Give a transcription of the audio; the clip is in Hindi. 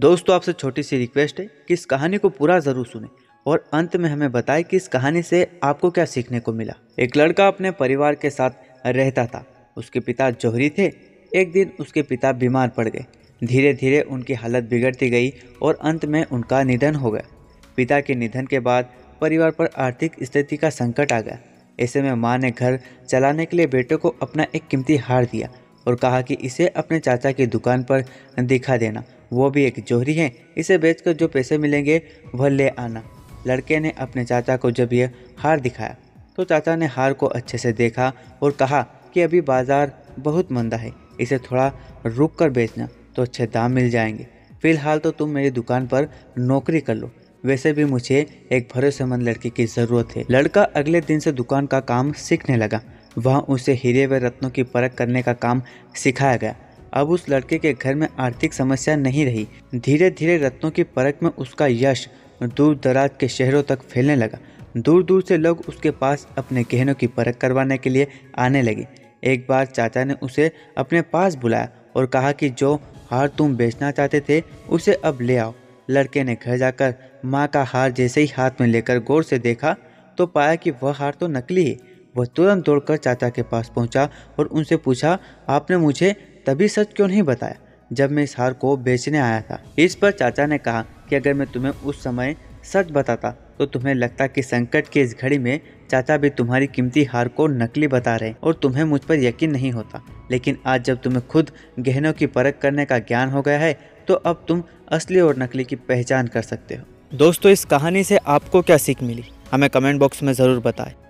दोस्तों आपसे छोटी सी रिक्वेस्ट है कि इस कहानी को पूरा ज़रूर सुने और अंत में हमें बताएं कि इस कहानी से आपको क्या सीखने को मिला। एक लड़का अपने परिवार के साथ रहता था। उसके पिता जौहरी थे। एक दिन उसके पिता बीमार पड़ गए। धीरे धीरे उनकी हालत बिगड़ती गई और अंत में उनका निधन हो गया। पिता के निधन के बाद परिवार पर आर्थिक स्थिति का संकट आ गया। ऐसे में माँ ने घर चलाने के लिए बेटे को अपना एक कीमती हार दिया और कहा कि इसे अपने चाचा की दुकान पर दिखा देना, वो भी एक जौहरी है, इसे बेचकर जो पैसे मिलेंगे वह ले आना। लड़के ने अपने चाचा को जब यह हार दिखाया तो चाचा ने हार को अच्छे से देखा और कहा कि अभी बाज़ार बहुत मंदा है, इसे थोड़ा रुक कर बेचना तो अच्छे दाम मिल जाएंगे। फ़िलहाल तो तुम मेरी दुकान पर नौकरी कर लो, वैसे भी मुझे एक भरोसेमंद लड़के की ज़रूरत है। लड़का अगले दिन से दुकान का काम सीखने लगा। वहाँ उसे हीरे व रत्नों की परख करने का काम सिखाया गया। अब उस लड़के के घर में आर्थिक समस्या नहीं रही। धीरे धीरे रत्नों की परख में उसका यश दूर दराज के शहरों तक फैलने लगा। दूर दूर से लोग उसके पास अपने गहनों की परख करवाने के लिए आने लगे। एक बार चाचा ने उसे अपने पास बुलाया और कहा कि जो हार तुम बेचना चाहते थे उसे अब ले आओ। लड़के ने घर जाकर माँ का हार जैसे ही हाथ में लेकर गौर से देखा तो पाया कि वह हार तो नकली है। वह तुरंत दौड़कर चाचा के पास पहुँचा और उनसे पूछा, आपने मुझे तभी सच क्यों नहीं बताया जब मैं इस हार को बेचने आया था। इस पर चाचा ने कहा कि अगर मैं तुम्हें उस समय सच बताता तो तुम्हें लगता कि संकट की इस घड़ी में चाचा भी तुम्हारी कीमती हार को नकली बता रहे और तुम्हें मुझ पर यकीन नहीं होता, लेकिन आज जब तुम्हें खुद गहनों की परख करने का ज्ञान हो गया है तो अब तुम असली और नकली की पहचान कर सकते हो। दोस्तों इस कहानी से आपको क्या सीख मिली हमें कमेंट बॉक्स में ज़रूर बताएं।